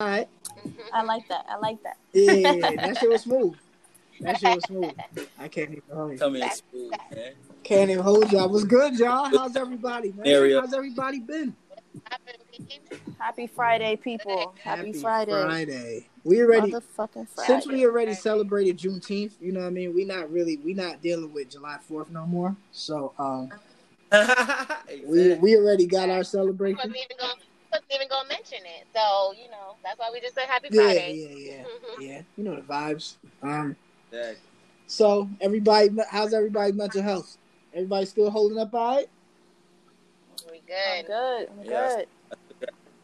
All right. I like that. I like that. Yeah, that shit was smooth. That shit was smooth. I can't even hold you. Tell me it's smooth, man. Can't even hold y'all. What's good, y'all? How's everybody, man? How's everybody been? Happy Friday, people. Happy Friday. We already, since we already celebrated Juneteenth, you know what I mean? We're not dealing with July 4th no more. So, exactly. we already got our celebration. Wasn't even gonna mention it, so you know that's why we just said Happy Friday. Yeah. You know the vibes. So everybody, how's everybody's mental health? Everybody still holding up, all right? We good. I'm good.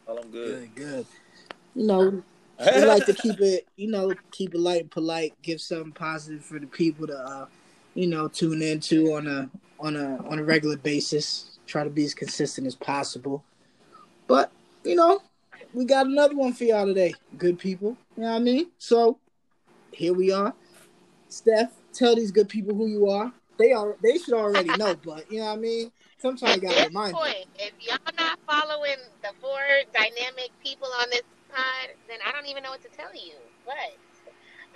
Well, I'm good. Good. You know, we like to keep it. You know, keep it light and polite. Give something positive for the people to, you know, tune into on a regular basis. Try to be as consistent as possible. But, you know, we got another one for y'all today, good people. You know what I mean? So, here we are. Steph, tell these good people who you are. They should already know, but, you know what I mean? Sometimes you got to remind them. If y'all not following the four dynamic people on this pod, then I don't even know what to tell you. But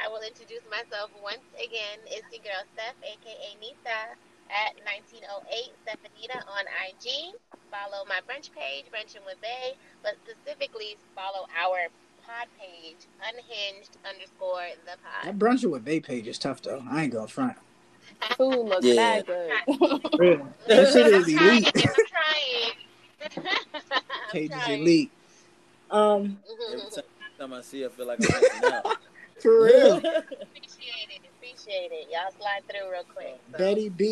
I will introduce myself once again. It's your girl, Steph, a.k.a. Nisa. At 1908 Stefanita on IG. Follow my brunch page, Brunchin' with Bay, but specifically follow our pod page, unhinged_the pod. That Brunchin' with Bay page is tough though. I ain't gonna front. Food looks that good. Really? That shit is elite. I'm trying. Page is elite. Every time I see it, I feel like I'm messing up. For real. Appreciate it. Y'all slide through real quick. So. Betty B,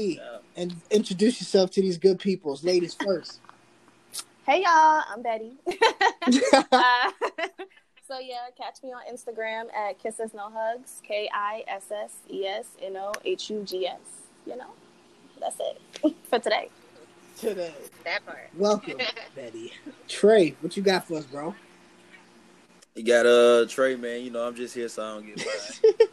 and introduce yourself to these good peoples. Ladies first. Hey y'all, I'm Betty. So yeah, catch me on Instagram at kissesnohugs, KISSESNOHUGS. You know, that's it for today. That part. Welcome, Betty. Trey, what you got for us, bro? You got Trey, man. You know I'm just here so I don't get mad.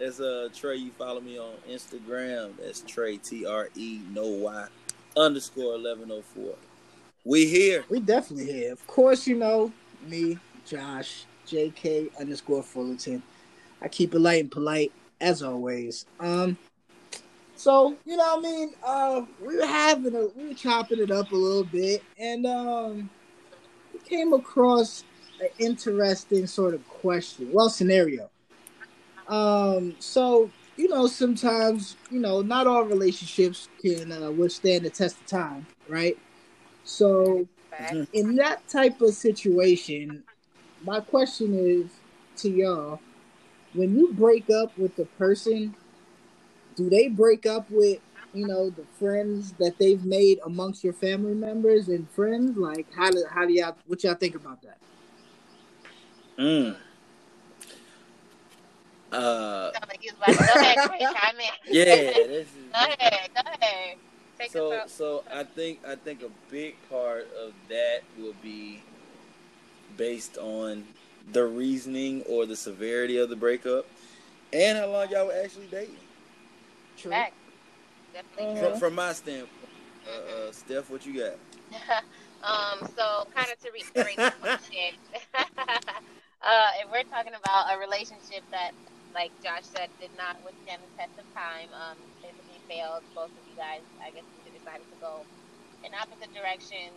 That's Trey. You follow me on Instagram. That's Trey _1104. We here. We definitely here. Of course, you know me, Josh JK_Fullerton. I keep it light and polite as always. So you know what I mean. We were chopping it up a little bit, and we came across an interesting sort of question. Well, scenario. So, you know, sometimes, you know, not all relationships can withstand the test of time, right? So, in that type of situation, my question is to y'all, when you break up with the person, do they break up with, you know, the friends that they've made amongst your family members and friends? Like, how do y'all, what y'all think about that? Go ahead. So I think a big part of that will be based on the reasoning or the severity of the breakup and how long y'all were actually dating. True. Definitely true. From my standpoint, Steph, what you got? So kind of to reiterate the question. If we're talking about a relationship that, like Josh said, did not withstand the test of time, basically failed, both of you guys, I guess, decided to go in opposite directions,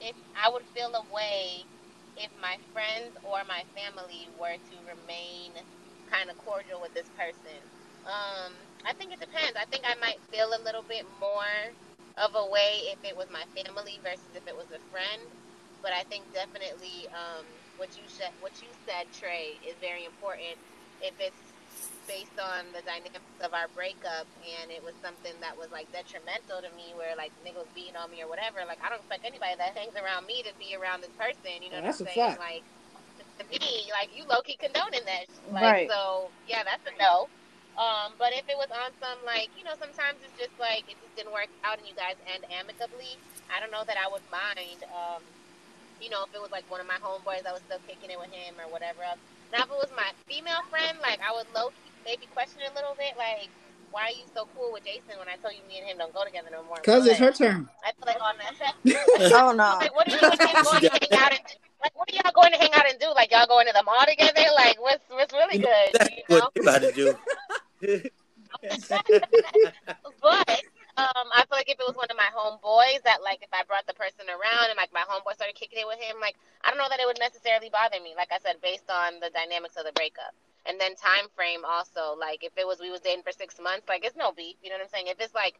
if I would feel a way if my friends or my family were to remain kind of cordial with this person. I think it depends. I think I might feel a little bit more of a way if it was my family versus if it was a friend. But I think definitely what you said, Trey, is very important. If it's based on the dynamics of our breakup, and it was something that was, like, detrimental to me, where, like, nigga was beating on me or whatever. Like, I don't expect anybody that hangs around me to be around this person, you know what I'm saying? Fact. Like, to me, like, you low-key condoning that. Like, right. So, yeah, that's a no. But if it was on some, like, you know, sometimes it's just, like, it just didn't work out and you guys end amicably, I don't know that I would mind, you know, if it was, like, one of my homeboys, I was still kicking it with him or whatever else. Now, if it was my female friend, like, I would low-key maybe question it a little bit, like, why are you so cool with Jason when I told you me and him don't go together no more? Because it's like, her turn. I feel like on that. Oh, no. Like, what are you going to hang out and do? Like, what are y'all going to hang out and do? Like, y'all going to the mall together? Like, what's really good, that's you know? What you about to do. But I feel like if it was one of my homeboys that, like, if I brought the person around and, like, my homeboy started kicking it with him, like, I don't know that it would necessarily bother me, like I said, based on the dynamics of the breakup. And then time frame also, like, if it was we was dating for 6 months, like, it's no beef, you know what I'm saying? If it's, like,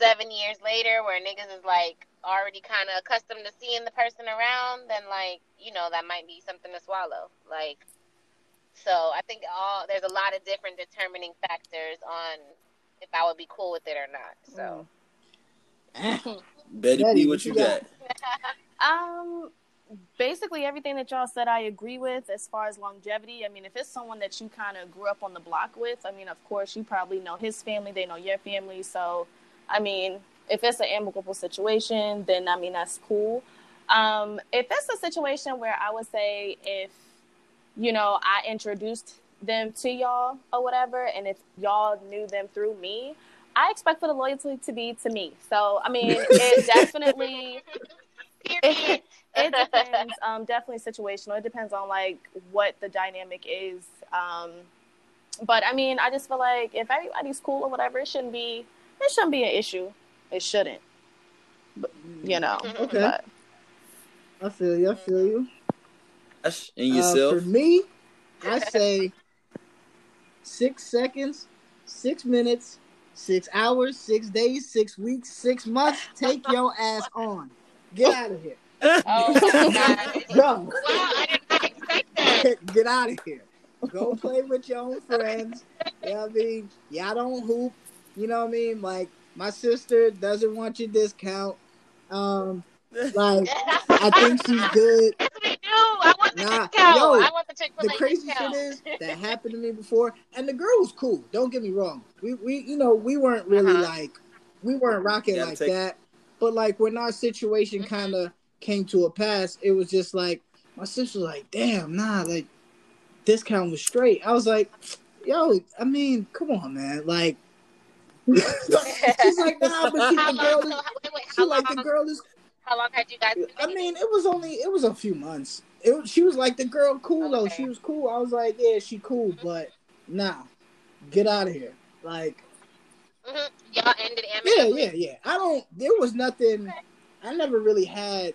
7 years later where niggas is, like, already kind of accustomed to seeing the person around, then, like, you know, that might be something to swallow, like... So I think there's a lot of different determining factors on if I would be cool with it or not. So Betty, what you got? Basically everything that y'all said I agree with as far as longevity. I mean, if it's someone that you kind of grew up on the block with, I mean, of course you probably know his family, they know your family. So, I mean, if it's an amicable situation, then I mean, that's cool. If it's a situation where I would say if, you know, I introduced them to y'all or whatever, and if y'all knew them through me, I expect for the loyalty to be to me. So, I mean, it definitely it depends, definitely situational. It depends on, like, what the dynamic is. But, I mean, I just feel like if everybody's cool or whatever, it shouldn't be an issue. It shouldn't. But, you know. Okay. But. I feel you. And yourself? For me, I say 6 seconds, 6 minutes, 6 hours, 6 days, 6 weeks, 6 months. Take your ass on. Get out of here. Oh, no. Wow, I did not expect that. Get out of here. Go play with your own friends. You know what I mean? Y'all don't hoop. You know what I mean? Like, my sister doesn't want your discount. Like, I think she's good. Yes, we do. I want the discount. Yo, I want the Chick-fil-A. The crazy discount. Shit is that happened to me before, and the girl was cool. Don't get me wrong. We you know, we weren't really like, we weren't rocking like that. But like when our situation kind of came to a pass, it was just like my sister was like, "Damn, nah, like discount was straight." I was like, "Yo, I mean, come on, man, like." She's like, "Nah, but the girl is." How long had you guys been? I mean, it was a few months. She was like, the girl cool though. She was cool. I was like, yeah, she cool, but nah, get out of here. Like, y'all ended amicably. Yeah. There was nothing. I never really had.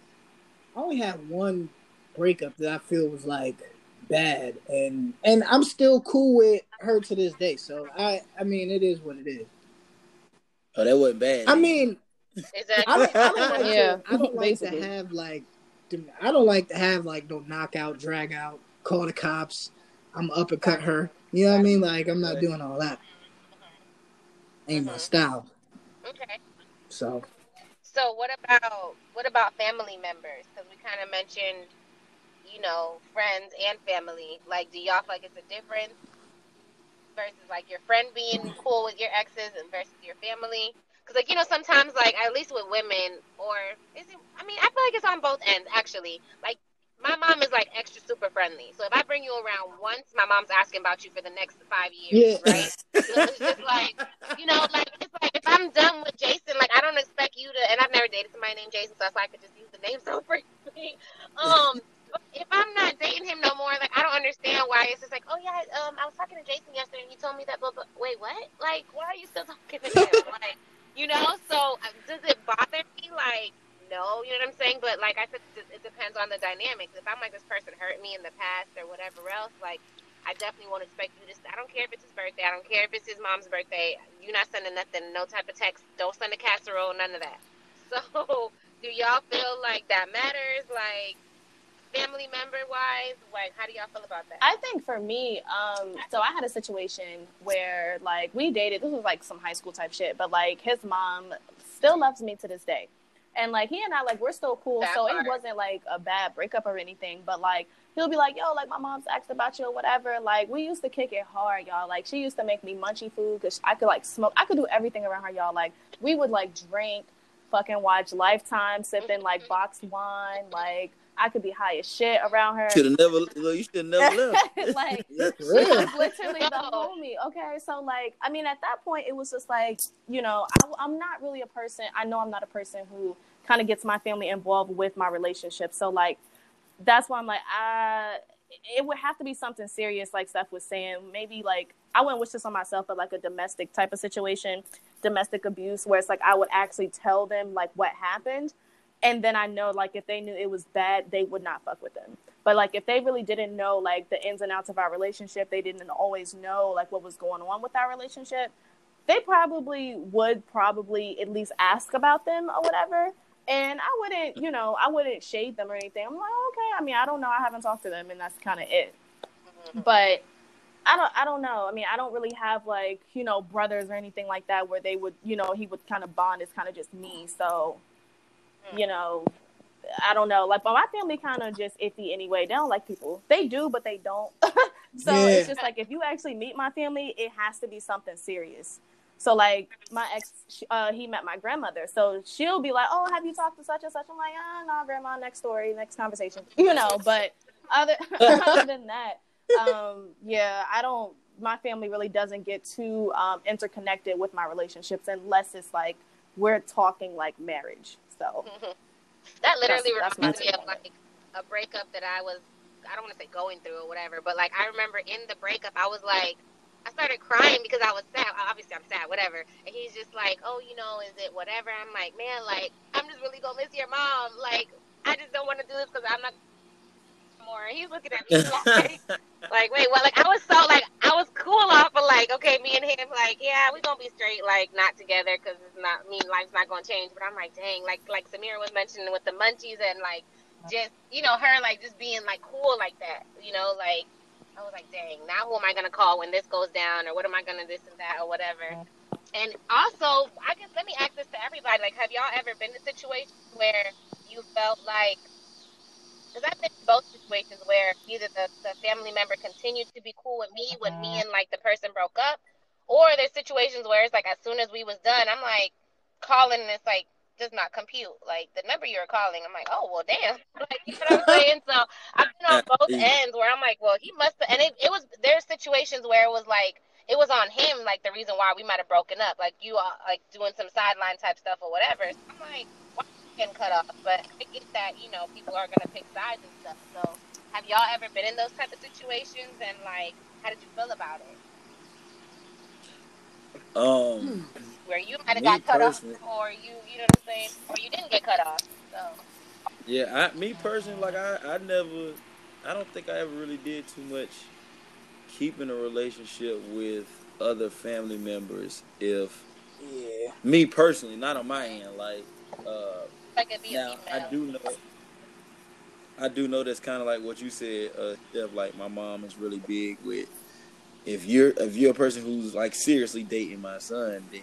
I only had one breakup that I feel was like bad, and I'm still cool with her to this day. So I mean, it is what it is. Oh, that wasn't bad. I mean. Exactly. I don't like to have like no knockout, drag out, call the cops. I'm uppercut her. You know what I mean? Like I'm not doing all that. Ain't my style. Okay. So what about family members? Because we kind of mentioned, you know, friends and family. Like, do y'all feel like it's a difference versus like your friend being cool with your exes and versus your family? Because, like, you know, sometimes, like, at least with women, or is it, I mean, I feel like it's on both ends, actually. Like, my mom is, like, extra super friendly. So if I bring you around once, my mom's asking about you for the next 5 years, right? So it's just like, you know, like, it's like, if I'm done with Jason, like, I don't expect you to, and I've never dated somebody named Jason, so I could just use the name so frequently. If I'm not dating him no more, like, I don't understand why it's just like, oh, yeah, I was talking to Jason yesterday, and he told me that, but wait, what? Like, why are you still talking to him? Like, you know, so does it bother me? Like, no, you know what I'm saying? But like I said, it depends on the dynamics. If I'm like, this person hurt me in the past or whatever else, like, I definitely won't expect you to, I don't care if it's his birthday. I don't care if it's his mom's birthday. You're not sending nothing, no type of text. Don't send a casserole, none of that. So do y'all feel like that matters? Like, family member-wise? Like, how do y'all feel about that? I think for me, so I had a situation where, like, we dated. This was, like, some high school type shit. But, like, his mom still loves me to this day. And, like, he and I, like, we're still cool. That so part. It wasn't, like, a bad breakup or anything. But, like, he'll be like, yo, like, my mom's asked about you or whatever. Like, we used to kick it hard, y'all. Like, she used to make me munchy food because I could, like, smoke. I could do everything around her, y'all. Like, we would, like, drink, fucking watch Lifetime, sipping, like, boxed wine, like... I could be high as shit around her. You should have never left. Like, that's she real. Was literally the homie, okay? So, like, I mean, at that point, it was just like, you know, I'm not really a person. I know I'm not a person who kind of gets my family involved with my relationship. So, like, that's why I'm like, it would have to be something serious, like Steph was saying. Maybe, like, I wouldn't wish this on myself, but, like, a domestic type of situation, domestic abuse, where it's like I would actually tell them, like, what happened. And then I know, like, if they knew it was bad, they would not fuck with them. But, like, if they really didn't know, like, the ins and outs of our relationship, they didn't always know, like, what was going on with our relationship, they probably would at least ask about them or whatever. And I wouldn't, you know, shade them or anything. I'm like, okay, I mean, I don't know. I haven't talked to them, and that's kind of it. But I don't know. I mean, I don't really have, like, you know, brothers or anything like that where they would, you know, he would kind of bond. It's kind of just me, so... You know, I don't know. Like, well, my family kind of just iffy anyway. They don't like people. They do, but they don't. So yeah. It's just like, if you actually meet my family, it has to be something serious. So, like, my ex, he met my grandmother. So she'll be like, oh, have you talked to such and such? I'm like, no, grandma, next story, next conversation. You know, but other than that, yeah, my family really doesn't get too interconnected with my relationships unless it's like we're talking like marriage. So that literally reminds me of like a breakup that I don't want to say going through or whatever, but like I remember in the breakup I was like, I started crying because I was sad. Obviously I'm sad, whatever. And he's just like, oh, you know, is it whatever? I'm like, man, like I'm just really gonna miss your mom. Like I just don't want to do this because I'm not more. He's looking at me like, wait, what? Like I was so like I was cool off, but like okay, me and him, like yeah, we gonna be straight, like not together because it's not me. Life's not gonna change, but I'm like, dang, like Samira was mentioning with the munchies and like just you know her like just being like cool like that, you know, like I was like, dang, now who am I gonna call when this goes down or what am I gonna this and that or whatever. And also, I guess let me ask this to everybody: like, have y'all ever been in a situation where you felt like? Because I've been in both situations where either the family member continued to be cool with me when me and, like, the person broke up, or there's situations where it's, like, as soon as we was done, I'm, like, calling and it's, like, does not compute. Like, the number you were calling, I'm like, oh, well, damn. Like, you know what I'm saying? So I've been on both ends where I'm like, well, he must have. And it was, there's situations where it was, like, it was on him, like, the reason why we might have broken up. Like, you are, like, doing some sideline type stuff or whatever. So I'm like, why? Getting cut off, but I get that, you know, people are gonna pick sides and stuff. So have y'all ever been in those type of situations, and like how did you feel about it? Where you might have got cut off, or you know what I'm saying, or you didn't get cut off. So yeah, me personally, like I don't think I ever really did too much keeping a relationship with other family members. If me personally, not on my end, like now, I do know that's kind of like what you said, Steph, like my mom is really big with, if you're a person who's like seriously dating my son, then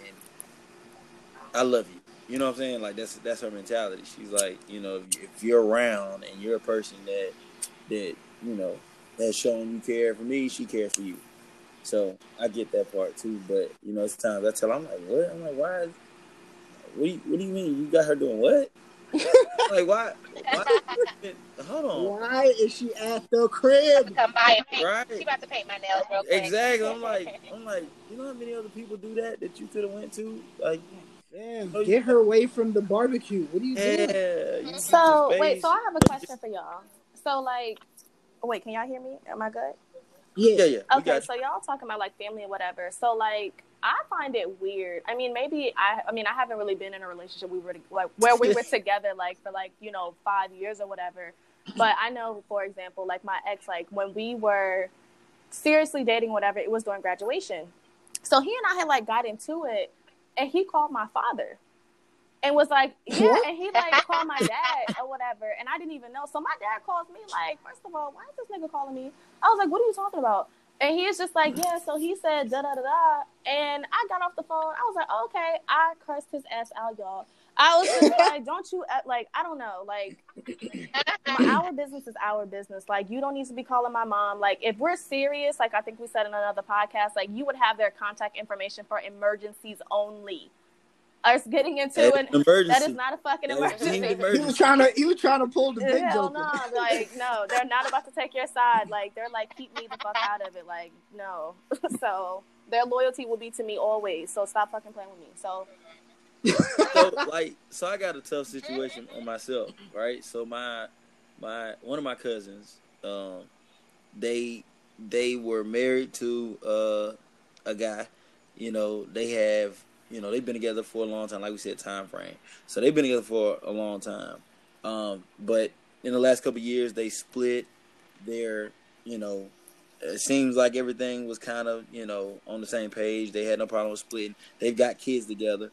I love you. You know what I'm saying? Like that's her mentality. She's like, you know, if you're around and you're a person that you know, that's showing you care for me, she cares for you. So I get that part too. But you know, it's times I tell her, I'm like, what? I'm like, why? What do you mean? You got her doing what? Like, why? Hold on. Why is she at the crib? Come by and paint. Right? She about to paint my nails real quick. Exactly. I'm like, you know how many other people do that you could have went to? Like, damn, get her away from the barbecue. What are you doing? You so I have a question for y'all. So, like, wait, can y'all hear me? Am I good? Yeah. Okay, so y'all talking about, like, family and whatever. So, like, I find it weird. I mean, maybe I haven't really been in a relationship where we were together, like, for, like, you know, 5 years or whatever. But I know, for example, like, my ex, like, when we were seriously dating, whatever, it was during graduation. So he and I had, like, got into it, and he called my father. and was like, yeah, and he like called my dad or whatever, and I didn't even know. So my dad calls me like, first of all, why is this nigga calling me? I was like, what are you talking about? And he was just like, yeah, so he said da da da da, and I got off the phone. I was like, okay. I cursed his ass out, y'all. I was just like, don't you, like, I don't know, like, our business is our business. Like, you don't need to be calling my mom. Like, if we're serious, like, I think we said in another podcast, like, you would have their contact information for emergencies only. Us getting into an emergency. That is not a fucking emergency. He was trying to pull the big joke. No, like, no, they're not about to take your side. Like, they're like, keep me the fuck out of it. Like, no. So, their loyalty will be to me always. So, stop fucking playing with me. So I got a tough situation on myself, right? So my one of my cousins, they were married to a guy, you know, they have, you know, they've been together for a long time, like we said, time frame. So they've been together for a long time. But in the last couple of years they split. Their, you know, it seems like everything was kind of, you know, on the same page. They had no problem with splitting. They've got kids together.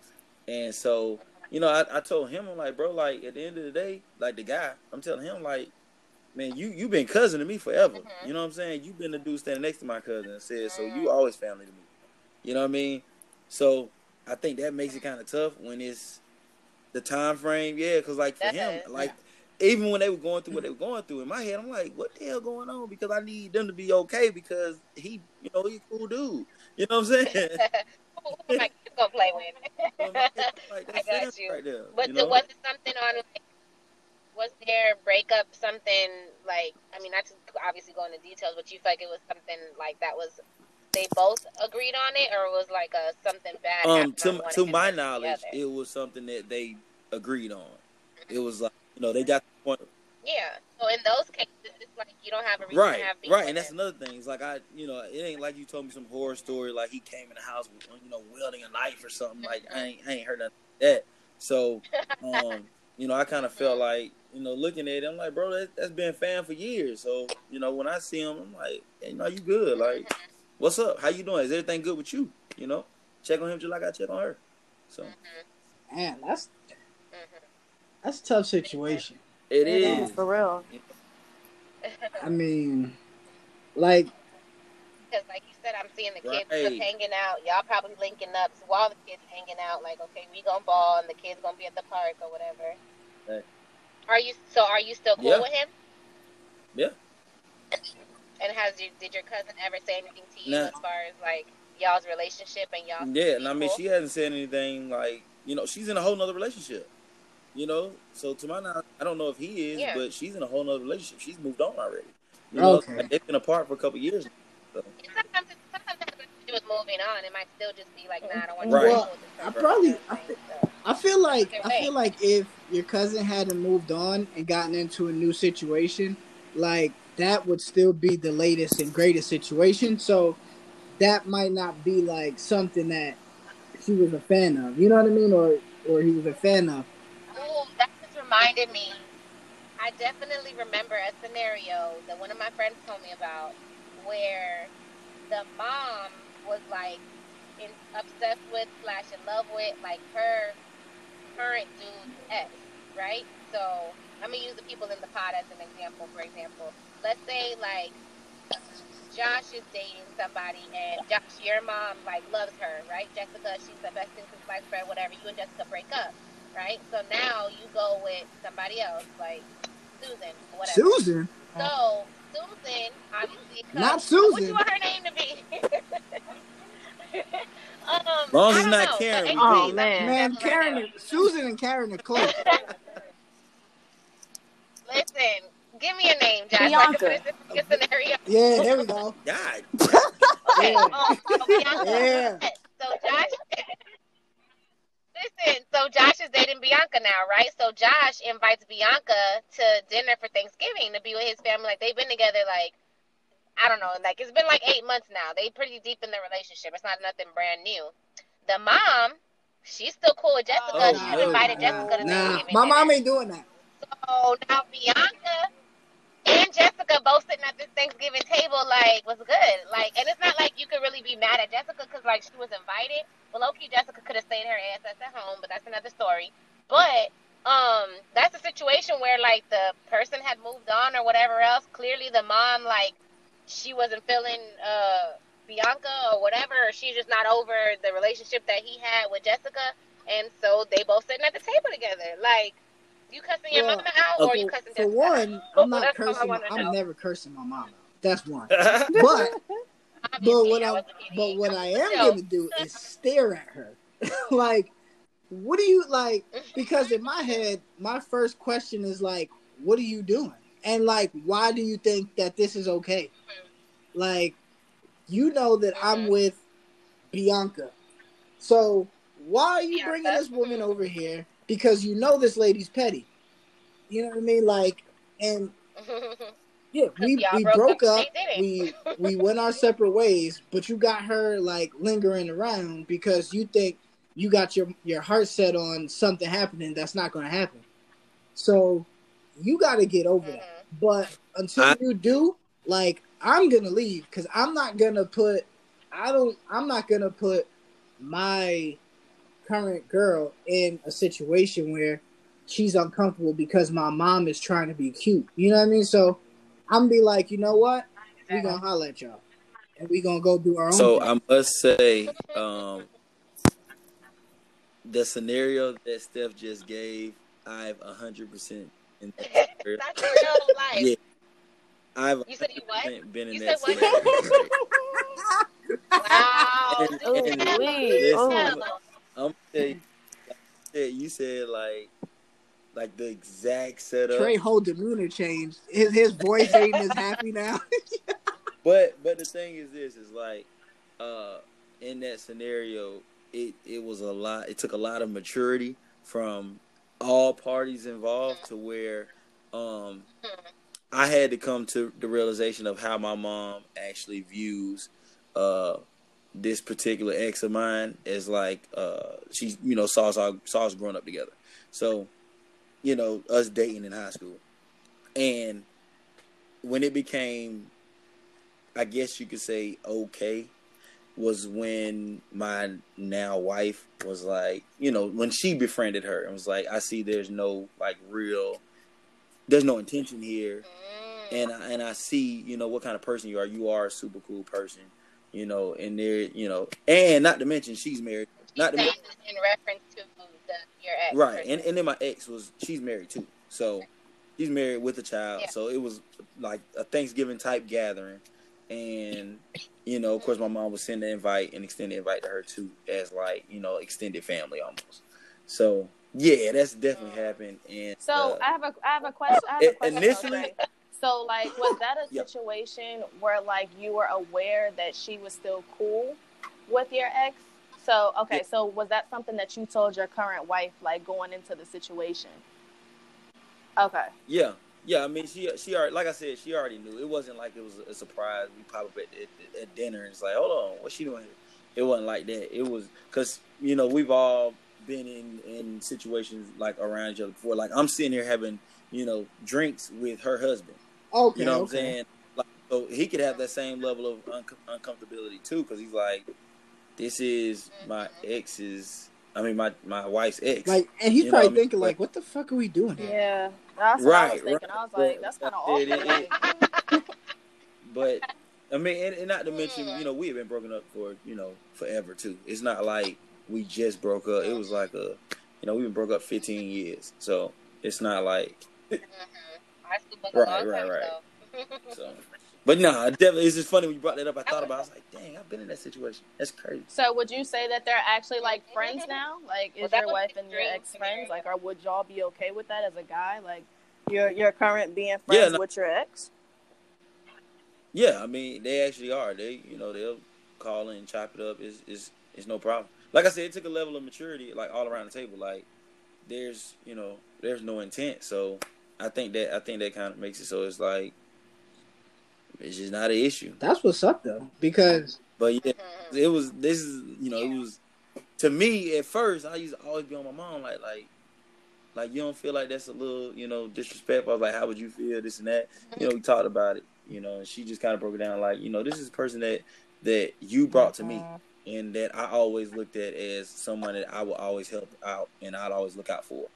And so, you know, I told him, I'm like, bro, like, at the end of the day, like, the guy, I'm telling him, like, man, you been cousin to me forever. Mm-hmm. You know what I'm saying? You've been the dude standing next to my cousin and said, so you always family to me. You know what I mean? So I think that makes it kind of tough when it's the time frame. Yeah, because, like, for him, like, even when they were going through what they were going through, in my head, I'm like, what the hell going on? Because I need them to be okay because he, you know, he's a cool dude. You know what I'm saying? Like, you gonna play with? Like, I got you. Right there, but you know? Was it something on? Like, was there breakup? Something like? I mean, not to obviously go into details, but you feel like it was something like that was they both agreed on it, or it was like a something bad? To my knowledge, it was something that they agreed on. Mm-hmm. It was like, you know, they got the point. Yeah. So in those cases, it's like you don't have a reason to have beef. Right, and that's another thing. It's like I, you know, it ain't like you told me some horror story like he came in the house, with, you know, wielding a knife or something. Like I ain't heard nothing like that. So, you know, I kind of felt like, you know, looking at it, I'm like, bro, that's been fam for years. So, you know, when I see him, I'm like, hey, you know, you good? Like, what's up? How you doing? Is everything good with you? You know, check on him just like I check on her. So, man, that's a tough situation. It is for real. I mean, like, because like you said, I'm seeing the kids hanging out. Y'all probably linking up so while the kids hanging out. Like, okay, we gonna ball, and the kids gonna be at the park or whatever. Right. Are you still cool with him? Yeah. And did your cousin ever say anything to you as far as like y'all's relationship and y'all? Yeah, and I mean, she hasn't said anything. Like, you know, she's in a whole nother relationship. You know, so to my knowledge, I don't know if he is, but she's in a whole nother relationship. She's moved on already. You know, like they've been apart for a couple of years now, so. Sometimes it was moving on. It might still just be like, nah, I don't want to. Well, I feel like if your cousin hadn't moved on and gotten into a new situation, like that would still be the latest and greatest situation. So that might not be like something that she was a fan of. You know what I mean? Or he was a fan of. Reminded me, I definitely remember a scenario that one of my friends told me about where the mom was like obsessed with / in love with like her current dude's ex, right? So I'm gonna use the people in the pod as an example. For example, let's say like Josh is dating somebody and Josh, your mom like loves her, right? Jessica, she's the best in his life friend, whatever. You and Jessica break up. Right? So now you go with somebody else, like Susan, whatever. Susan? So, Susan, obviously... Not Susan. What do you want her name to be? As long as it's not Karen. Oh, man. Karen, Susan and Karen are close. Listen, give me a name, Josh. Bianca. Like a scenario. Yeah, there we go. God. Okay. Yeah. So Bianca. Yeah. So, Josh... Listen, so Josh is dating Bianca now, right? So Josh invites Bianca to dinner for Thanksgiving to be with his family. Like, they've been together, like, I don't know, like, it's been like 8 months now. They pretty deep in their relationship. It's not nothing brand new. The mom, she's still cool with Jessica. She invited Jessica to Thanksgiving. My mom ain't doing that. So now Bianca and Jessica both sitting at this Thanksgiving table, like, what's good? Like, and it's not like you could really be mad at Jessica because, like, she was invited. Well, low-key, Jessica could have stayed her ass at home, but that's another story. But that's a situation where, like, the person had moved on or whatever else. Clearly the mom, like, she wasn't feeling Bianca or whatever. Or she's just not over the relationship that he had with Jessica. And so they both sitting at the table together. Like, you cussing your mama out or you cussing Jessica? For one, I'm not cursing. I'm never cursing my mom out. That's one. But what I am going to do is stare at her. Like, what do you, like, because in my head, my first question is, like, what are you doing? And, like, why do you think that this is okay? Like, you know that I'm with Bianca. So why are you bringing this woman over here? Because you know this lady's petty. You know what I mean? Like, and... Yeah, we broke up. We went our separate ways, but you got her like lingering around because you think you got your heart set on something happening that's not going to happen. So you got to get over that. But until you do, like I'm going to leave because I'm not going to put my current girl in a situation where she's uncomfortable because my mom is trying to be cute. You know what I mean? So I'm gonna be like, you know what? We're gonna holler at y'all. And we're gonna go do our own thing. I must say, the scenario that Steph just gave, I've 100% in that scenario. That's your real life. Yeah. I've you said you what? Been in you that said what? Wow. I'm saying, you said like the exact setup. Trey whole demeanor changed. His voice ain't as happy now. But the thing is this is like in that scenario it was a lot. It took a lot of maturity from all parties involved to where I had to come to the realization of how my mom actually views this particular ex of mine as like she saw us growing up together. So you know, us dating in high school. And when it became, I guess you could say, okay, was when my now wife was like, you know, when she befriended her and was like, I see there's no, like, real, there's no intention here. And I see, you know, what kind of person you are. You are a super cool person, you know, and there, you know, and not to mention she's married. Not to mention in reference to your ex, right, and then my ex she's married too, so she's married with a child, so it was like a Thanksgiving type gathering, and you know, of course, my mom would send the invite and extend the invite to her too, as like you know, extended family almost. So yeah, that's definitely happened. And so I have a question. Initially, so like, was that a situation where like you were aware that she was still cool with your ex? So, okay, so was that something that you told your current wife, like, going into the situation? Okay. Yeah. Yeah, I mean, she already, like I said, she already knew. It wasn't like it was a surprise. We pop up at dinner and it's like, hold on, what's she doing here? It wasn't like that. It was, because, you know, we've all been in situations, like, around each other before. Like, I'm sitting here having, you know, drinks with her husband. Okay, you know what I'm saying? Like, so he could have that same level of uncomfortability, too, because he's like, this is my ex's. I mean, my wife's ex. Like, and he's probably thinking, like, what the fuck are we doing here? Yeah, that's what I was thinking. Right. I was like, that's kind of awkward. But I mean, and not to mention, you know, we have been broken up for you know forever too. It's not like we just broke up. It was like we've been broke up 15 years, so it's not like. Right. So. But no, definitely, it's just funny when you brought that up. I was like, dang, I've been in that situation. That's crazy. So would you say that they're actually, like, friends now? Like, is your wife and your ex friends? Like, or would y'all be okay with that as a guy? Like, your current being friends with your ex? Yeah, I mean, they actually are. They, you know, they'll call and chop it up. It's no problem. Like I said, it took a level of maturity, like, all around the table. Like, there's, you know, there's no intent. So I think that kind of makes it so it's like, it's just not an issue. That's what's up though, because. But yeah, it was to me at first. I used to always be on my mom, like you don't feel like that's a little, you know, disrespectful. I was like, how would you feel this and that? You know, we talked about it, you know, and she just kind of broke it down, like, you know, this is a person that you brought to me, and that I always looked at as someone that I would always help out, and I'd always look out for.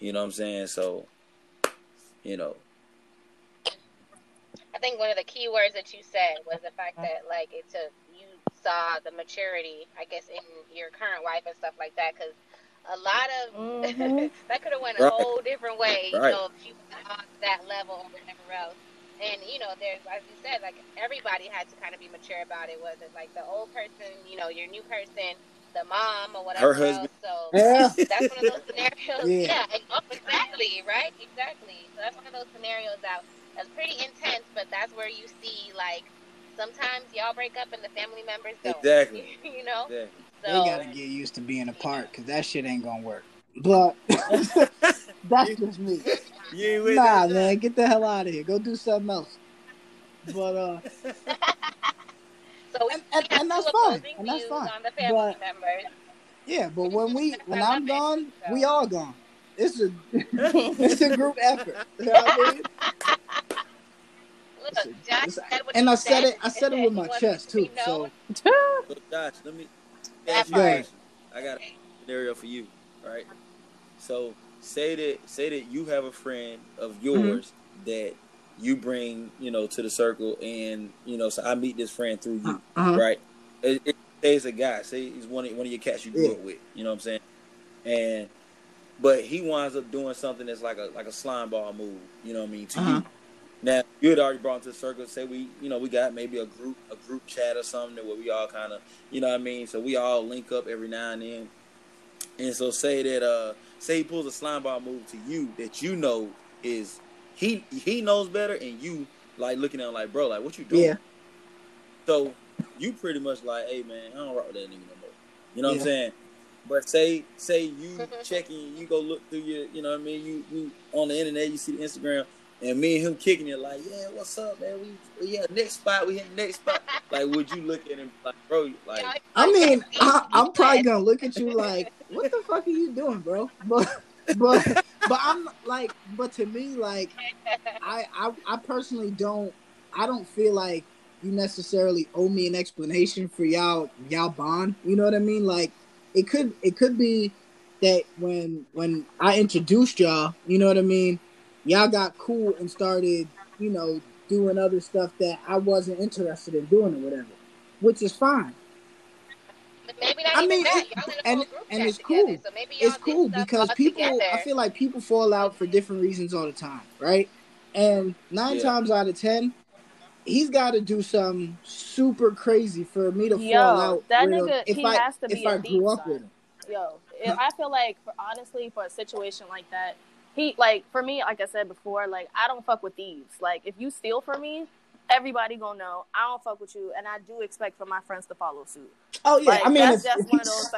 You know what I'm saying? So, you know. I think one of the key words that you said was the fact that, like, it took, you saw the maturity, I guess, in your current wife and stuff like that, because a lot of that could have went a whole different way, you know, if she was on that level or whatever else. And, you know, there's, as you said, like, everybody had to kind of be mature about it. Was it like the old person, you know, your new person, the mom or whatever, her husband. Else. So that's one of those scenarios. Exactly, right? Exactly. So that's one of those scenarios that's pretty intense, but that's where you see, like, sometimes y'all break up and the family members don't. Exactly. You know? Exactly. So, they got to get used to being apart because that shit ain't going to work. But that's just me. Nah, man, get the hell out of here. Go do something else. But, so and that's fine. And that's fine. On the family members. Yeah, but when I'm gone, so. We all gone. It's a group effort. You know what I mean? Look, Josh, and I said it with my chest too. So, Josh, let me ask you a question. I got a scenario for you, right? So say that you have a friend of yours that you bring, you know, to the circle, and you know, so I meet this friend through you, right? It's a guy. Say he's one of your cats you grew up with. You know what I'm saying? And but he winds up doing something that's like a slime ball move. You know what I mean? To you. Now you had already brought him to the circle. Say we got maybe a group chat or something where we all kind of, you know what I mean. So we all link up every now and then. And so say he pulls a slime ball move to you that you know is he knows better, and you like looking at him like, bro, like what you doing? Yeah. So you pretty much like, hey man, I don't rock with that nigga no more. You know what I'm saying? But say you checking, you go look through your, you know what I mean? You on the internet, you see the Instagram. And me and him kicking it like, yeah, what's up, man? We hit next spot. Like, would you look at him like, bro? Like, I mean, I'm probably gonna look at you like, what the fuck are you doing, bro? But I'm like, but to me, like, I personally don't feel like you necessarily owe me an explanation for y'all bond. You know what I mean? Like, it could be that when I introduced y'all, you know what I mean. Y'all got cool and started, you know, doing other stuff that I wasn't interested in doing or whatever, which is fine. But maybe not and it's cool. Together, so maybe y'all it's cool because people, together. I feel like people fall out for different reasons all the time, right? And 9 times out of 10, he's got to do something super crazy for me to fall out. That nigga, if I grew up with him. Yo, I feel like, honestly, for a situation like that, he, like, for me, like I said before, like, I don't fuck with thieves. Like, if you steal from me, everybody gonna know I don't fuck with you, and I do expect for my friends to follow suit. Oh, yeah. Like, I mean, that's just one of those,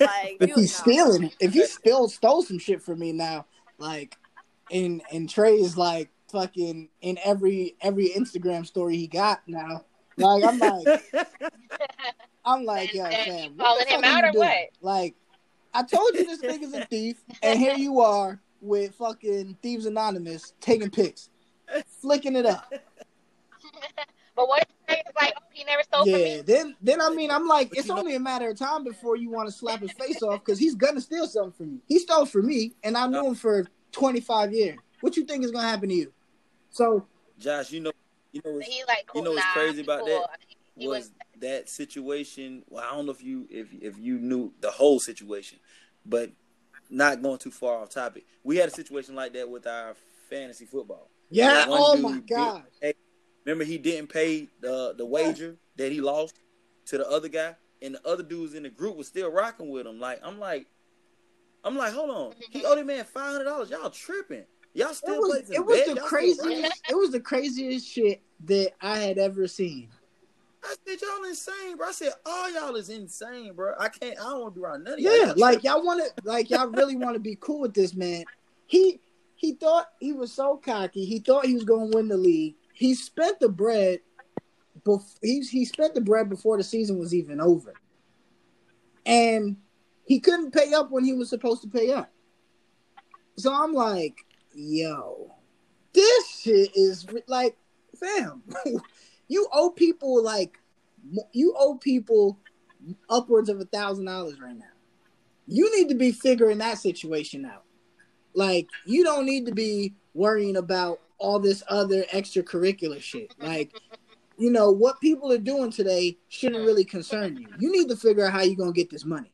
like, if he's stealing, if he still stole some shit from me now, like, and Trey is, like, fucking in every Instagram story he got now. Like, I'm like, yo, fam, calling him out or what? Like, I told you this nigga's a thief, and here you are. With fucking Thieves Anonymous taking pics, flicking it up. But what if it's like, oh, he never stole from me? Then I mean, I'm like, it's only a matter of time before you want to slap his face off because he's gonna steal something from you. He stole from me, and I knew him for 25 years. What you think is gonna happen to you? So, Josh, you know, what's crazy about that was that situation. Well, I don't know if you knew the whole situation, but. Not going too far off topic. We had a situation like that with our fantasy football. Yeah. Like oh my God. Remember, he didn't pay the wager that he lost to the other guy, and the other dudes in the group was still rocking with him. Like I'm like, hold on. He owed that man $500. Y'all tripping. Y'all still playing. It was the craziest shit that I had ever seen. I said, y'all insane, bro. I said, all y'all is insane, bro. I don't want to be around none of y'all. Yeah, like, y'all really want to be cool with this man. He thought he was so cocky. He thought he was going to win the league. He spent the bread before the season was even over. And he couldn't pay up when he was supposed to pay up. So I'm like, yo, this shit is, like, fam, You owe people upwards of $1,000 right now. You need to be figuring that situation out. Like, you don't need to be worrying about all this other extracurricular shit. Like, you know, what people are doing today shouldn't really concern you. You need to figure out how you're going to get this money.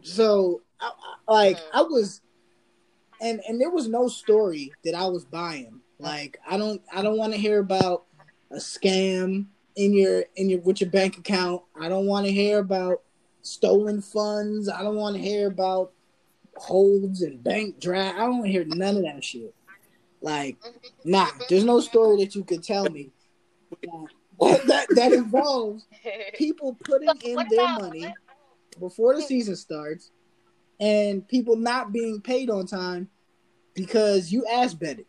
So, I was, and there was no story that I was buying. Like, I don't want to hear about a scam with your bank account. I don't want to hear about stolen funds. I don't want to hear about holds and bank draft. I don't want to hear none of that shit. Like, nah, there's no story that you could tell me that involves people putting in their money before the season starts and people not being paid on time because you ass betted.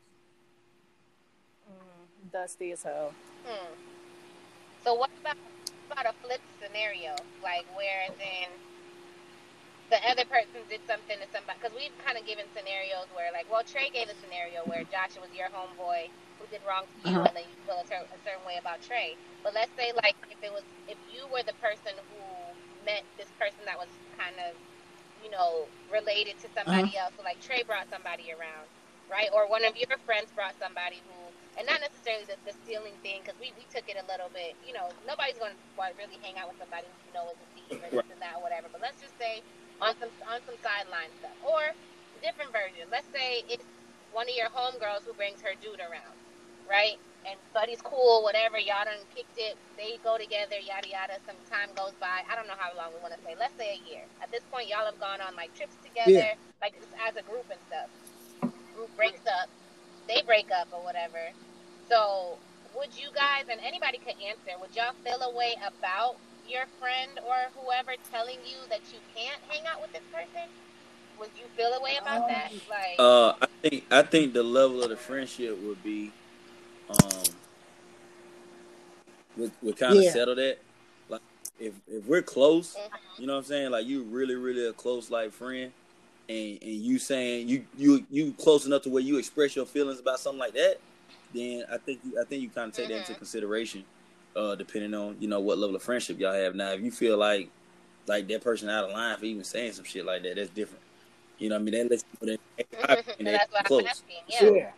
Dusty as hell. So what about a flip scenario, like where then the other person did something to somebody? Because we've kind of given scenarios where, like, well, Trey gave a scenario where Josh was your homeboy who did wrong to you, and then you feel a certain way about Trey. But let's say, like, if you were the person who met this person that was kind of, you know, related to somebody else. So, like, Trey brought somebody around, right? Or one of your friends brought somebody who. And not necessarily the stealing thing, because we took it a little bit, you know, nobody's going to really hang out with somebody who you know is a thief or this and that or whatever. But let's just say on some sideline stuff. Or different version. Let's say it's one of your homegirls who brings her dude around, right? And buddy's cool, whatever, y'all done kicked it. They go together, yada, yada. Some time goes by. I don't know how long we want to say. Let's say a year. At this point, y'all have gone on, like, trips together, like, just as a group and stuff. Group breaks up. They break up or whatever. So would you guys, and anybody could answer, would y'all feel a way about your friend or whoever telling you that you can't hang out with this person? Would you feel a way about that? Like, I think the level of the friendship would be, would kind of settle that. Like, if we're close, you know what I'm saying? Like, you really, really a close, like, friend. And you saying you close enough to where you express your feelings about something like that, then I think you kind of take that into consideration, depending on, you know, what level of friendship y'all have. Now, if you feel like that person out of line for even saying some shit like that, that's different. You know what I mean? That lets you know that that's close. Sure.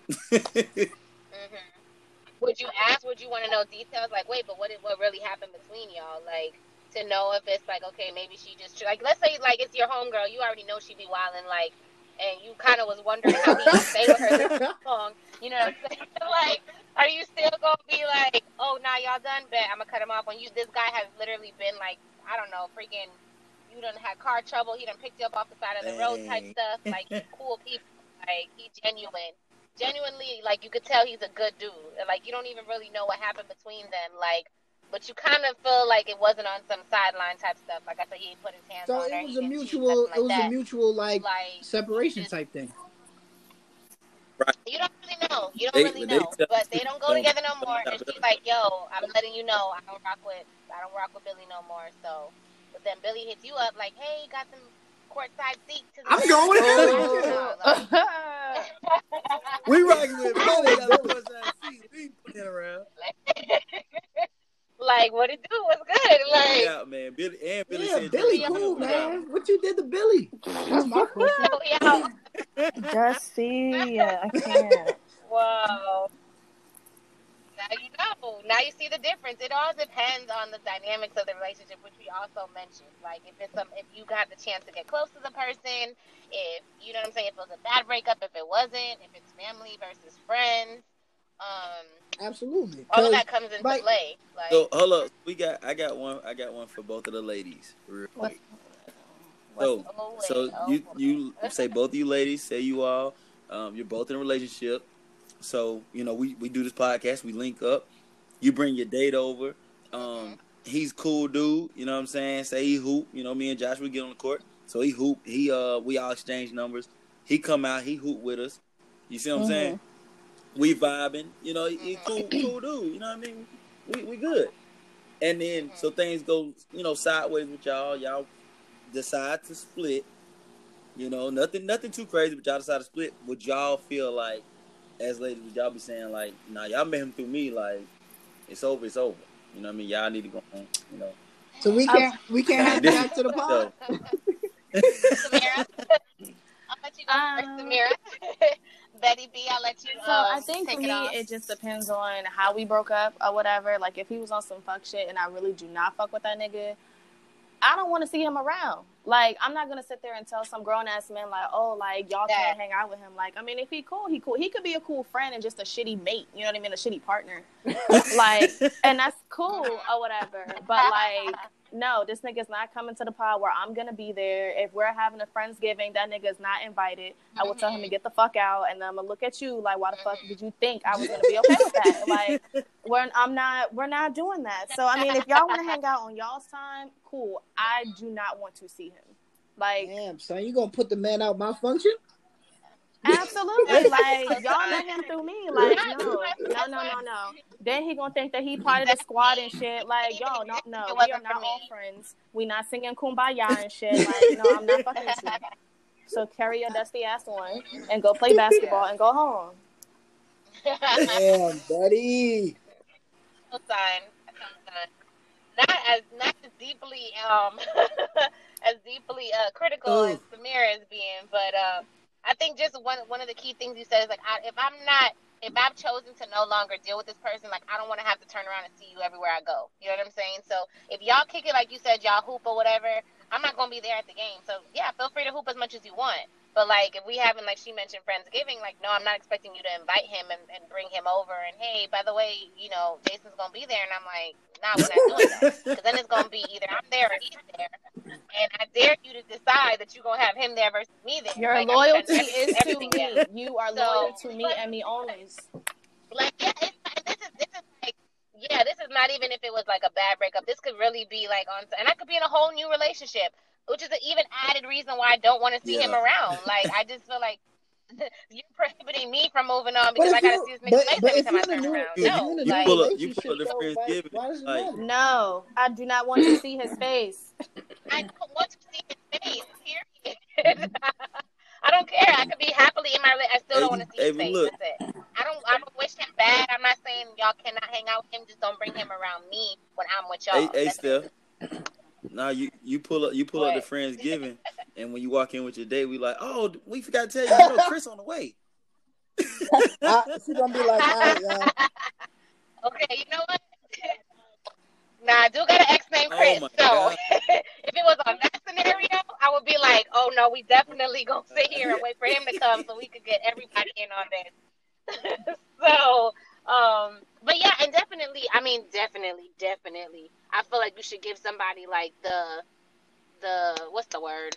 Would you ask? Would you want to know details? Like, wait, but what really happened between y'all? Like, to know if it's like, okay, maybe she just, like, let's say, like, it's your homegirl, you already know she be wilding, like, and you kind of was wondering how you stay with her this long, you know what I'm saying? Like, are you still gonna be like, oh, nah, y'all done, bet I'm gonna cut him off when you, this guy has literally been, like, I don't know, freaking, you done had car trouble, he done picked you up off the side of the road type stuff, like, he's cool people, like, he genuinely, like, you could tell he's a good dude, and, like, you don't even really know what happened between them, like, but you kind of feel like it wasn't on some sideline type stuff. Like I said, he didn't put his hands on her. So it was a mutual separation just, type thing. Right. You don't really know. But they don't go together no more. And she's like, yo, I'm letting you know I don't rock with Billy no more. So, but then Billy hits you up like, hey, you got some courtside seats. I'm going. We rocking with Billy. Got courtside seats. We playing around. Like, what it do? What's good? Like, yeah, man. Billy cool, man. What you did to Billy? That's my question. Dusty, I can't. Wow. Now you know. Now you see the difference. It all depends on the dynamics of the relationship, which we also mentioned. Like, if you got the chance to get close to the person, if you know what I'm saying, if it was a bad breakup, if it wasn't, if it's family versus friends. Absolutely. All of that comes into play. Like, so hold up, I got one for both of the ladies. Real quick. So you say both of you ladies, say you all, you're both in a relationship. So, you know, we do this podcast, we link up, you bring your date over, he's cool dude, you know what I'm saying? Say he hoop, you know, me and Josh, we get on the court. So he hoop, he we all exchange numbers, he come out, he hoop with us. You see what I'm saying? We vibing, you know, he cool dude, you know what I mean? We good. And then, so things go, you know, sideways with y'all. Y'all decide to split, you know, nothing too crazy, but y'all decide to split. Would y'all feel like, as ladies, would y'all be saying, like, nah, y'all met him through me, like, it's over. You know what I mean? Y'all need to go home, you know. So we can't have that to the pod. Samira? let you go first, Samira. Betty B, I'll let you go. So I think for me, it just depends on how we broke up or whatever. Like, if he was on some fuck shit and I really do not fuck with that nigga, I don't want to see him around. Like, I'm not going to sit there and tell some grown-ass man, like, oh, like, y'all can't hang out with him. Like, I mean, if he cool, he cool. He could be a cool friend and just a shitty mate, you know what I mean, a shitty partner. Like, and that's cool or whatever. But, like, no, this nigga's not coming to the pod where I'm going to be there. If we're having a Friendsgiving, that nigga's not invited. I will tell him to get the fuck out, and then I'm going to look at you like, why the fuck did you think I was going to be okay with that? Like, we're not doing that. So, I mean, if y'all want to hang out on y'all's time, cool. I do not want to see him. Like, damn, son, you gonna put the man out malfunction? Absolutely. Like, y'all met him through me. Like, no. Then he gonna think that he part of the squad and shit. Like, yo, no. We are not all friends. We not singing Kumbaya and shit. Like, no, I'm not fucking with you. So carry your dusty ass on and go play basketball and go home. Damn, buddy. Well done. Not as deeply critical as Samira is being, but I think just one of the key things you said is like, if I've chosen to no longer deal with this person, like, I don't want to have to turn around and see you everywhere I go. You know what I'm saying? So if y'all kick it, like you said, y'all hoop or whatever, I'm not gonna be there at the game. So yeah, feel free to hoop as much as you want. But like, if we haven't, like she mentioned, Friendsgiving, like, no, I'm not expecting you to invite him and bring him over. And hey, by the way, you know, Jason's gonna be there. And I'm like, nah, we're not doing that. Because then it's gonna be either I'm there or he's there. And I dare you to decide that you're gonna have him there versus me there. Your like, loyalty is to me. There. You are loyal to me and me always. Like, yeah, this is not even if it was like a bad breakup. This could really be like and I could be in a whole new relationship, which is an even added reason why I don't want to see him around. Like, I just feel like you're prohibiting me from moving on because I got to see this nigga face every time I turn around. No, like, you pull a Friendsgiving. Like, no, I do not want to see his face. I don't want to see his face, period. I don't care. I could be happily in my relationship. I still don't want to see his face. Look. That's it. I don't wish him bad. I'm not saying y'all cannot hang out with him. Just don't bring him around me when I'm with y'all. Hey, Steph. Now you pull up the Friendsgiving, and when you walk in with your date, we like, oh, we forgot to tell you, Chris on the way. She's gonna be like, all right, y'all. Okay, you know what? Nah, I do got an ex named Chris, so if it was on that scenario, I would be like, oh no, we definitely gonna sit here and wait for him to come so we could get everybody in on this. So. But yeah, and definitely, I feel like you should give somebody like the what's the word?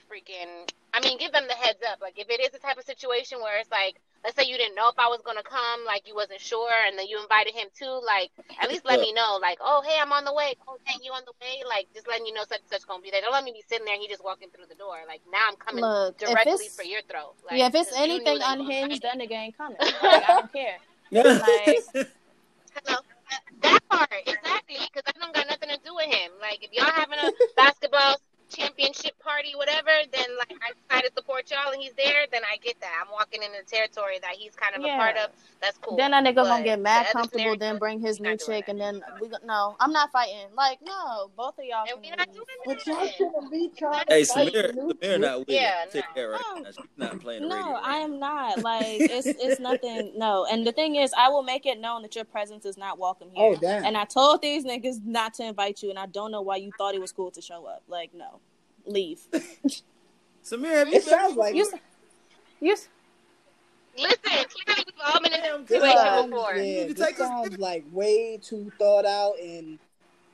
Give them the heads up. Like, if it is the type of situation where it's like, let's say you didn't know if I was gonna come, like you wasn't sure, and then you invited him too. Like, at least let me know. Like, oh hey, I'm on the way. Oh dang, you on the way? Like, just letting you know such and such gonna be there. Don't let me be sitting there and he just walking through the door. Like, now I'm coming directly for your throat. Like, yeah, if it's anything unhinged, then nigga ain't coming. Like, I don't care. Like, hello. That part, exactly, because I don't got nothing to do with him. Like, if y'all having a basketball championship party, whatever, then like I decide to support y'all and he's there, then I get that. I'm walking in the territory that he's kind of a part of. That's cool. Then that nigga gonna get mad comfortable, then bring his new chick, and then I'm not fighting. Like, no, both of y'all. And we're not doing that. But y'all shouldn't be trying to fight. Hey, Samira not with you. Yeah, no. She's not playing the radio. No, I am not. Like, it's nothing. No, and the thing is, I will make it known that your presence is not welcome here. Oh damn. And I told these niggas not to invite you, and I don't know why you thought it was cool to show up. Like, no. Leave. Samira, have you sounds like you. Listen, clearly we've all been in a situation before. It sounds like way too thought out and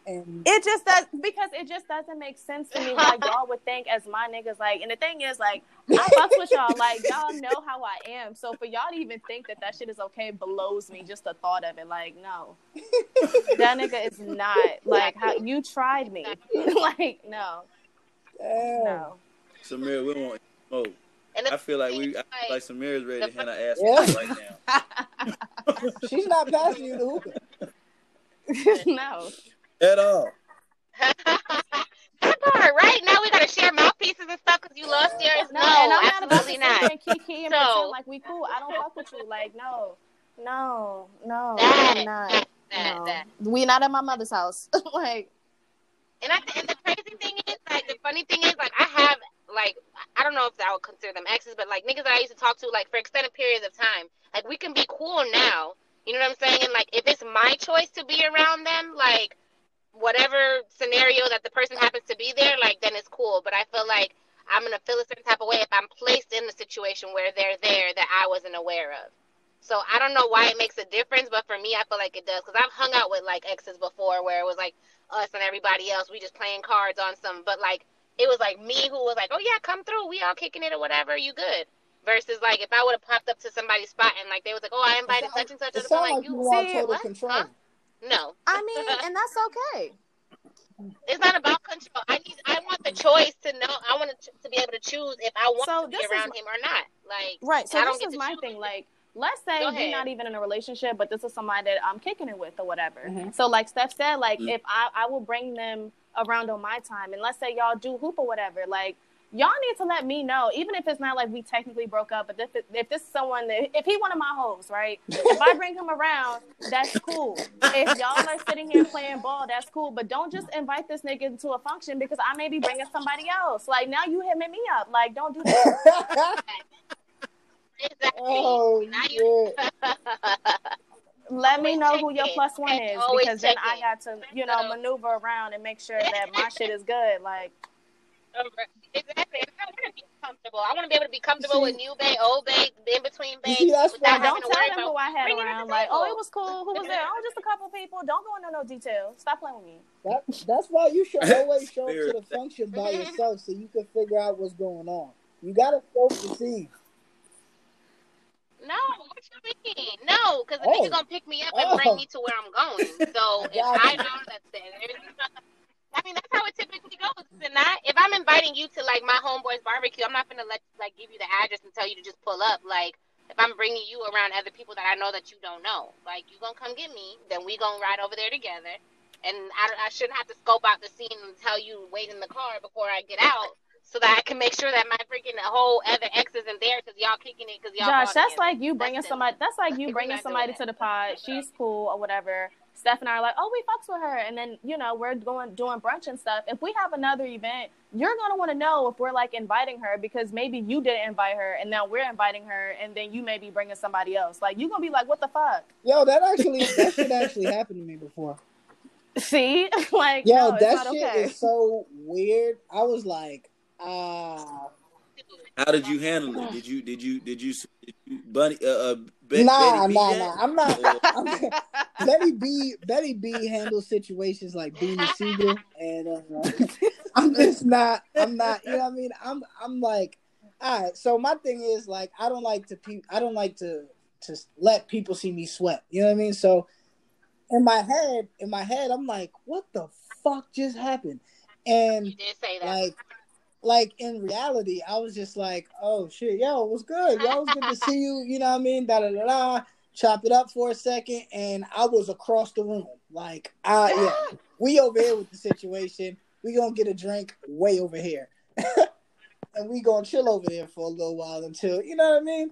it just does, because it just doesn't make sense to me why y'all would think as my niggas. Like, and the thing is, like, I fuck with y'all. Like, y'all know how I am. So for y'all to even think that that shit is okay blows me. Just the thought of it. Like, no, that nigga is not. Like, how you tried me. Like, no. No. Samira, we want smoke. I feel like I feel like Samira's ready to hand her ass right now. She's not passing you the hookah. No. At all. That part, right? Now we gotta share mouthpieces and stuff because you lost yours. No, and I'm absolutely not. Kiki and pretend like we cool. I don't fuck with you. Like, no. I'm not. That. We not at my mother's house. Like. And the crazy thing is, like, the funny thing is, like, I have, like, I don't know if I would consider them exes, but, like, niggas that I used to talk to, like, for extended periods of time, like, we can be cool now, you know what I'm saying? And, like, if it's my choice to be around them, like, whatever scenario that the person happens to be there, like, then it's cool. But I feel like I'm going to feel a certain type of way if I'm placed in the situation where they're there that I wasn't aware of. So I don't know why it makes a difference, but for me, I feel like it does. Because I've hung out with, like, exes before where it was, like, us and everybody else. We just playing cards on some, but, like, it was, like, me who was, like, oh, yeah, come through. We all kicking it or whatever. You good. Versus, like, if I would have popped up to somebody's spot and, like, they was, like, oh, I invited such and such. It sounds like you want total control. Huh? No. I mean, and that's okay. It's not about control. I want the choice to know. I want to be able to choose if I want to be around him or not. Like, right. So this is my thing. Like, let's say you're not even in a relationship, but this is somebody that I'm kicking it with or whatever. Mm-hmm. So, like Steph said, like, if I will bring them around on my time, and let's say y'all do hoop or whatever, like, y'all need to let me know, even if it's not like we technically broke up, but if this is someone that, if he one of my hoes, right? If I bring him around, that's cool. If y'all are sitting here playing ball, that's cool. But don't just invite this nigga into a function because I may be bringing somebody else. Like, now you hitting me up. Like, don't do that. Exactly. Oh, let me know who your plus one is because then I got to, you know, maneuver around and make sure that my shit is good. Like, exactly. I want to be comfortable. I want to be able to be comfortable with new bae, old bae, in between bae. Don't tell them who I had around. Like, oh, it was cool. Who was there? Oh, just a couple people. Don't go into no detail. Stop playing with me. That's why you should always show up to the function by yourself so you can figure out what's going on. You gotta self-perceive. No, what you mean? No, because the nigga gonna pick me up and bring me to where I'm going. So if I know that's it. I mean, that's how it typically goes. And if I'm inviting you to, like, my homeboy's barbecue, I'm not going to, like, give you the address and tell you to just pull up. Like, if I'm bringing you around other people that I know that you don't know, like, you going to come get me, then we going to ride over there together. And I shouldn't have to scope out the scene and tell you wait in the car before I get out so that I can make sure that my freaking whole other ex isn't there because y'all kicking it because y'all. Josh, that's like you bringing somebody. That's like you bringing somebody to the pod. She's cool or whatever. Steph and I are like, oh, we fucks with her. And then, you know, we're doing brunch and stuff. If we have another event, you're going to want to know if we're, like, inviting her because maybe you didn't invite her and now we're inviting her and then you may be bringing somebody else. Like, you're going to be like, what the fuck? Yo, that shit happened to me before. See? Like, yo, no, that shit is so weird. I was like, How did you handle it? Did you Bunny? Nah. I'm not. Betty B handles situations like Beanie Siegel, and I'm just not. I'm not. You know what I mean? I'm like, all right. So my thing is like, I don't like to let people see me sweat. You know what I mean? So in my head, I'm like, what the fuck just happened? And you did say that. Like, in reality, I was just like, oh, shit, yo, it was good. Yo, it was good to see you, you know what I mean? Da-da-da-da, chop it up for a second, and I was across the room. Like, yeah, we over here with the situation. We gonna get a drink way over here. And we gonna chill over there for a little while until, you know what I mean?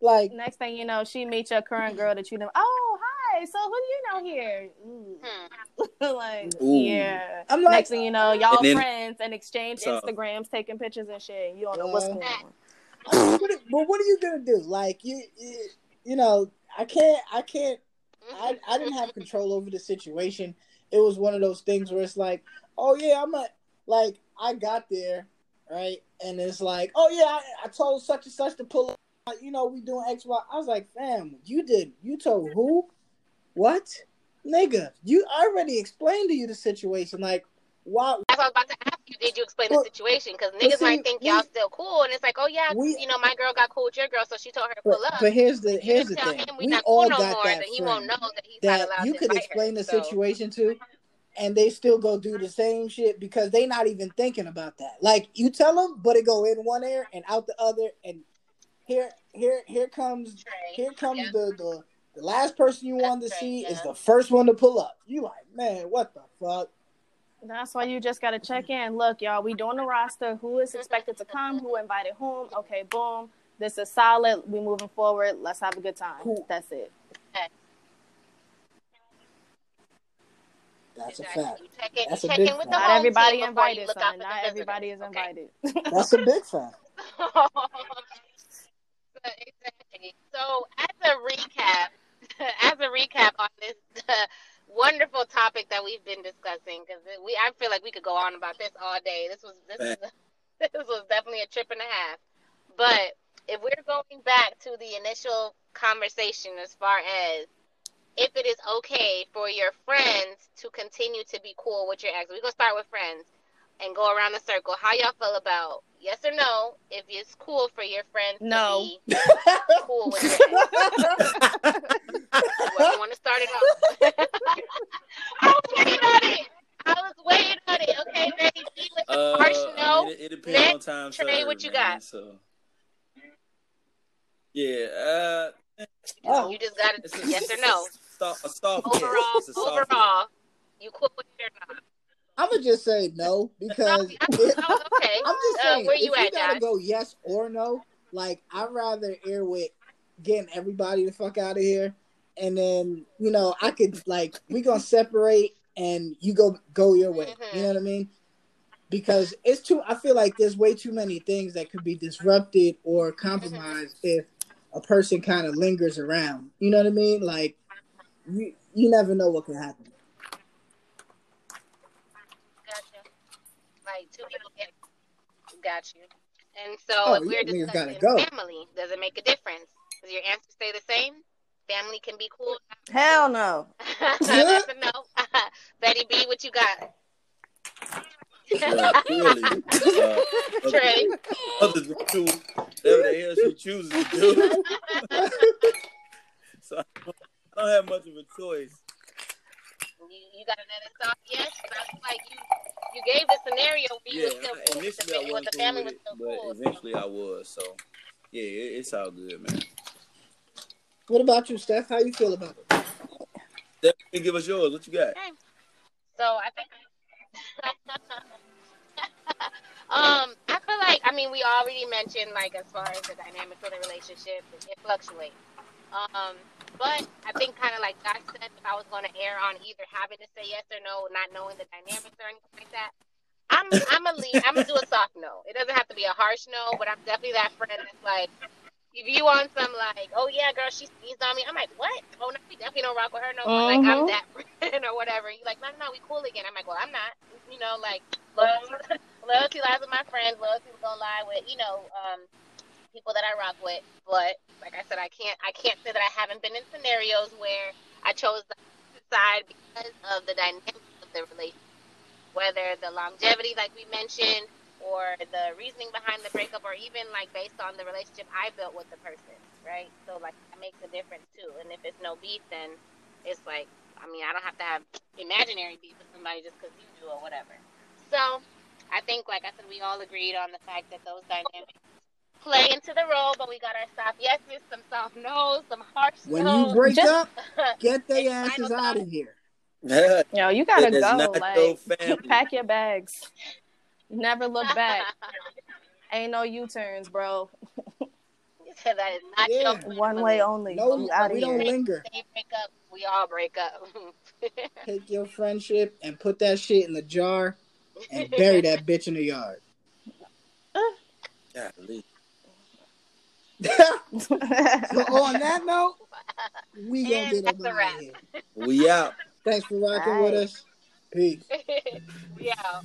Like, next thing you know, she meets your current girl that you know. Oh, hi, so who do you know here? Like, yeah. I'm like, next thing you know, y'all and friends and exchange Instagrams, taking pictures and shit. You don't know what's going on. But what are you gonna do? Like, you know, I didn't have control over the situation. It was one of those things where it's like, oh yeah, I got there, right? And it's like, oh yeah, I told such and such to pull up. You know, we doing X, Y. I was like, fam, you told who? What? Nigga, you already explained to you the situation. Like, why? That's what I was about to ask you. Did you explain the situation? Because niggas might think y'all still cool. And it's like, oh, yeah, you know, my girl got cool with your girl, so she told her to pull up. But here's the thing. We all got that friend that you could explain the situation to, and they still go do the same shit because they not even thinking about that. Like, you tell them, but it go in one ear and out the other, and here comes the last person you wanted to see is the first one to pull up. You like, man, what the fuck? That's why you just got to check in. Look, y'all, we doing the roster. Who is expected to come? Who invited whom? Okay, boom. This is solid. We moving forward. Let's have a good time. Cool. That's it. That's a fact. That's a big fact. Not everybody is invited. Exactly. So as a recap on this wonderful topic that we've been discussing, because I feel like we could go on about this all day. This was definitely a trip and a half. But if we're going back to the initial conversation as far as if it is okay for your friends to continue to be cool with your ex, we're going to start with friends and go around the circle. How y'all feel about yes or no if it's cool for your friends to be cool with your ex? Well, you want to start it off? I was waiting on it. Okay, baby. Harsh no. It depends next, on time. Trey, what you got? So. Yeah. You just got to yes or no. Overall, you cool with it or not? I'm gonna just say no because okay. I'm just saying where you if at, you gotta Josh? Go yes or no. Like I'd rather air with getting everybody the fuck out of here, and then I could like we gonna separate and you go your way. Mm-hmm. You know what I mean? Because it's too. I feel like there's way too many things that could be disrupted or compromised if a person kind of lingers around. You know what I mean? Like you never know what can happen. Got you. And so if we're discussing family, does it make a difference? Does your answer stay the same? Family can be cool? Hell no. That's a no. Betty B, what you got? Clearly, Trey. Others will choose whatever the hell she chooses to do. So I don't have much of a choice. You got another thought? Yes, but I feel like you gave the scenario where you were still cool. Initially, I wasn't cool with it, but eventually I was. So, yeah, it's all good, man. What about you, Steph? How you feel about it? Steph, you give us yours. What you got? Okay. So, I think... I feel like, we already mentioned, like, as far as the dynamics of the relationship, it fluctuates. But I think kind of like Josh said, if I was going to err on either having to say yes or no, not knowing the dynamics or anything like that, I'm going to do a soft no. It doesn't have to be a harsh no, but I'm definitely that friend that's like, if you on some like, oh yeah, girl, she sneezed on me. I'm like, what? Oh no, we definitely don't rock with her no more. Like, I'm that friend or whatever. You're like, no, we cool again. I'm like, well, I'm not. Like, loyalty lies with my friends. Loyalty was going to lie with, people that I rock with, but like I said, I can't say that I haven't been in scenarios where I chose the side because of the dynamics of the relationship, whether the longevity, like we mentioned, or the reasoning behind the breakup, or even like based on the relationship I built with the person, right? So like that makes a difference too. And if it's no beef, then it's like, I don't have to have imaginary beef with somebody just because you do or whatever. So I think, like I said, we all agreed on the fact that those dynamics play into the role, but we got our soft yeses, some soft no's, some harsh no's. When you break up, get their asses out of here. No, you gotta go. Like, pack your bags. Never look back. Ain't no U-turns, bro. That is not your one way only. No, we don't linger. Break up, we all break up. Take your friendship and put that shit in the jar and bury that bitch in the yard. Golly. So on that note, we gonna get up out of here. We out. Thanks for rocking with us. Peace. We out.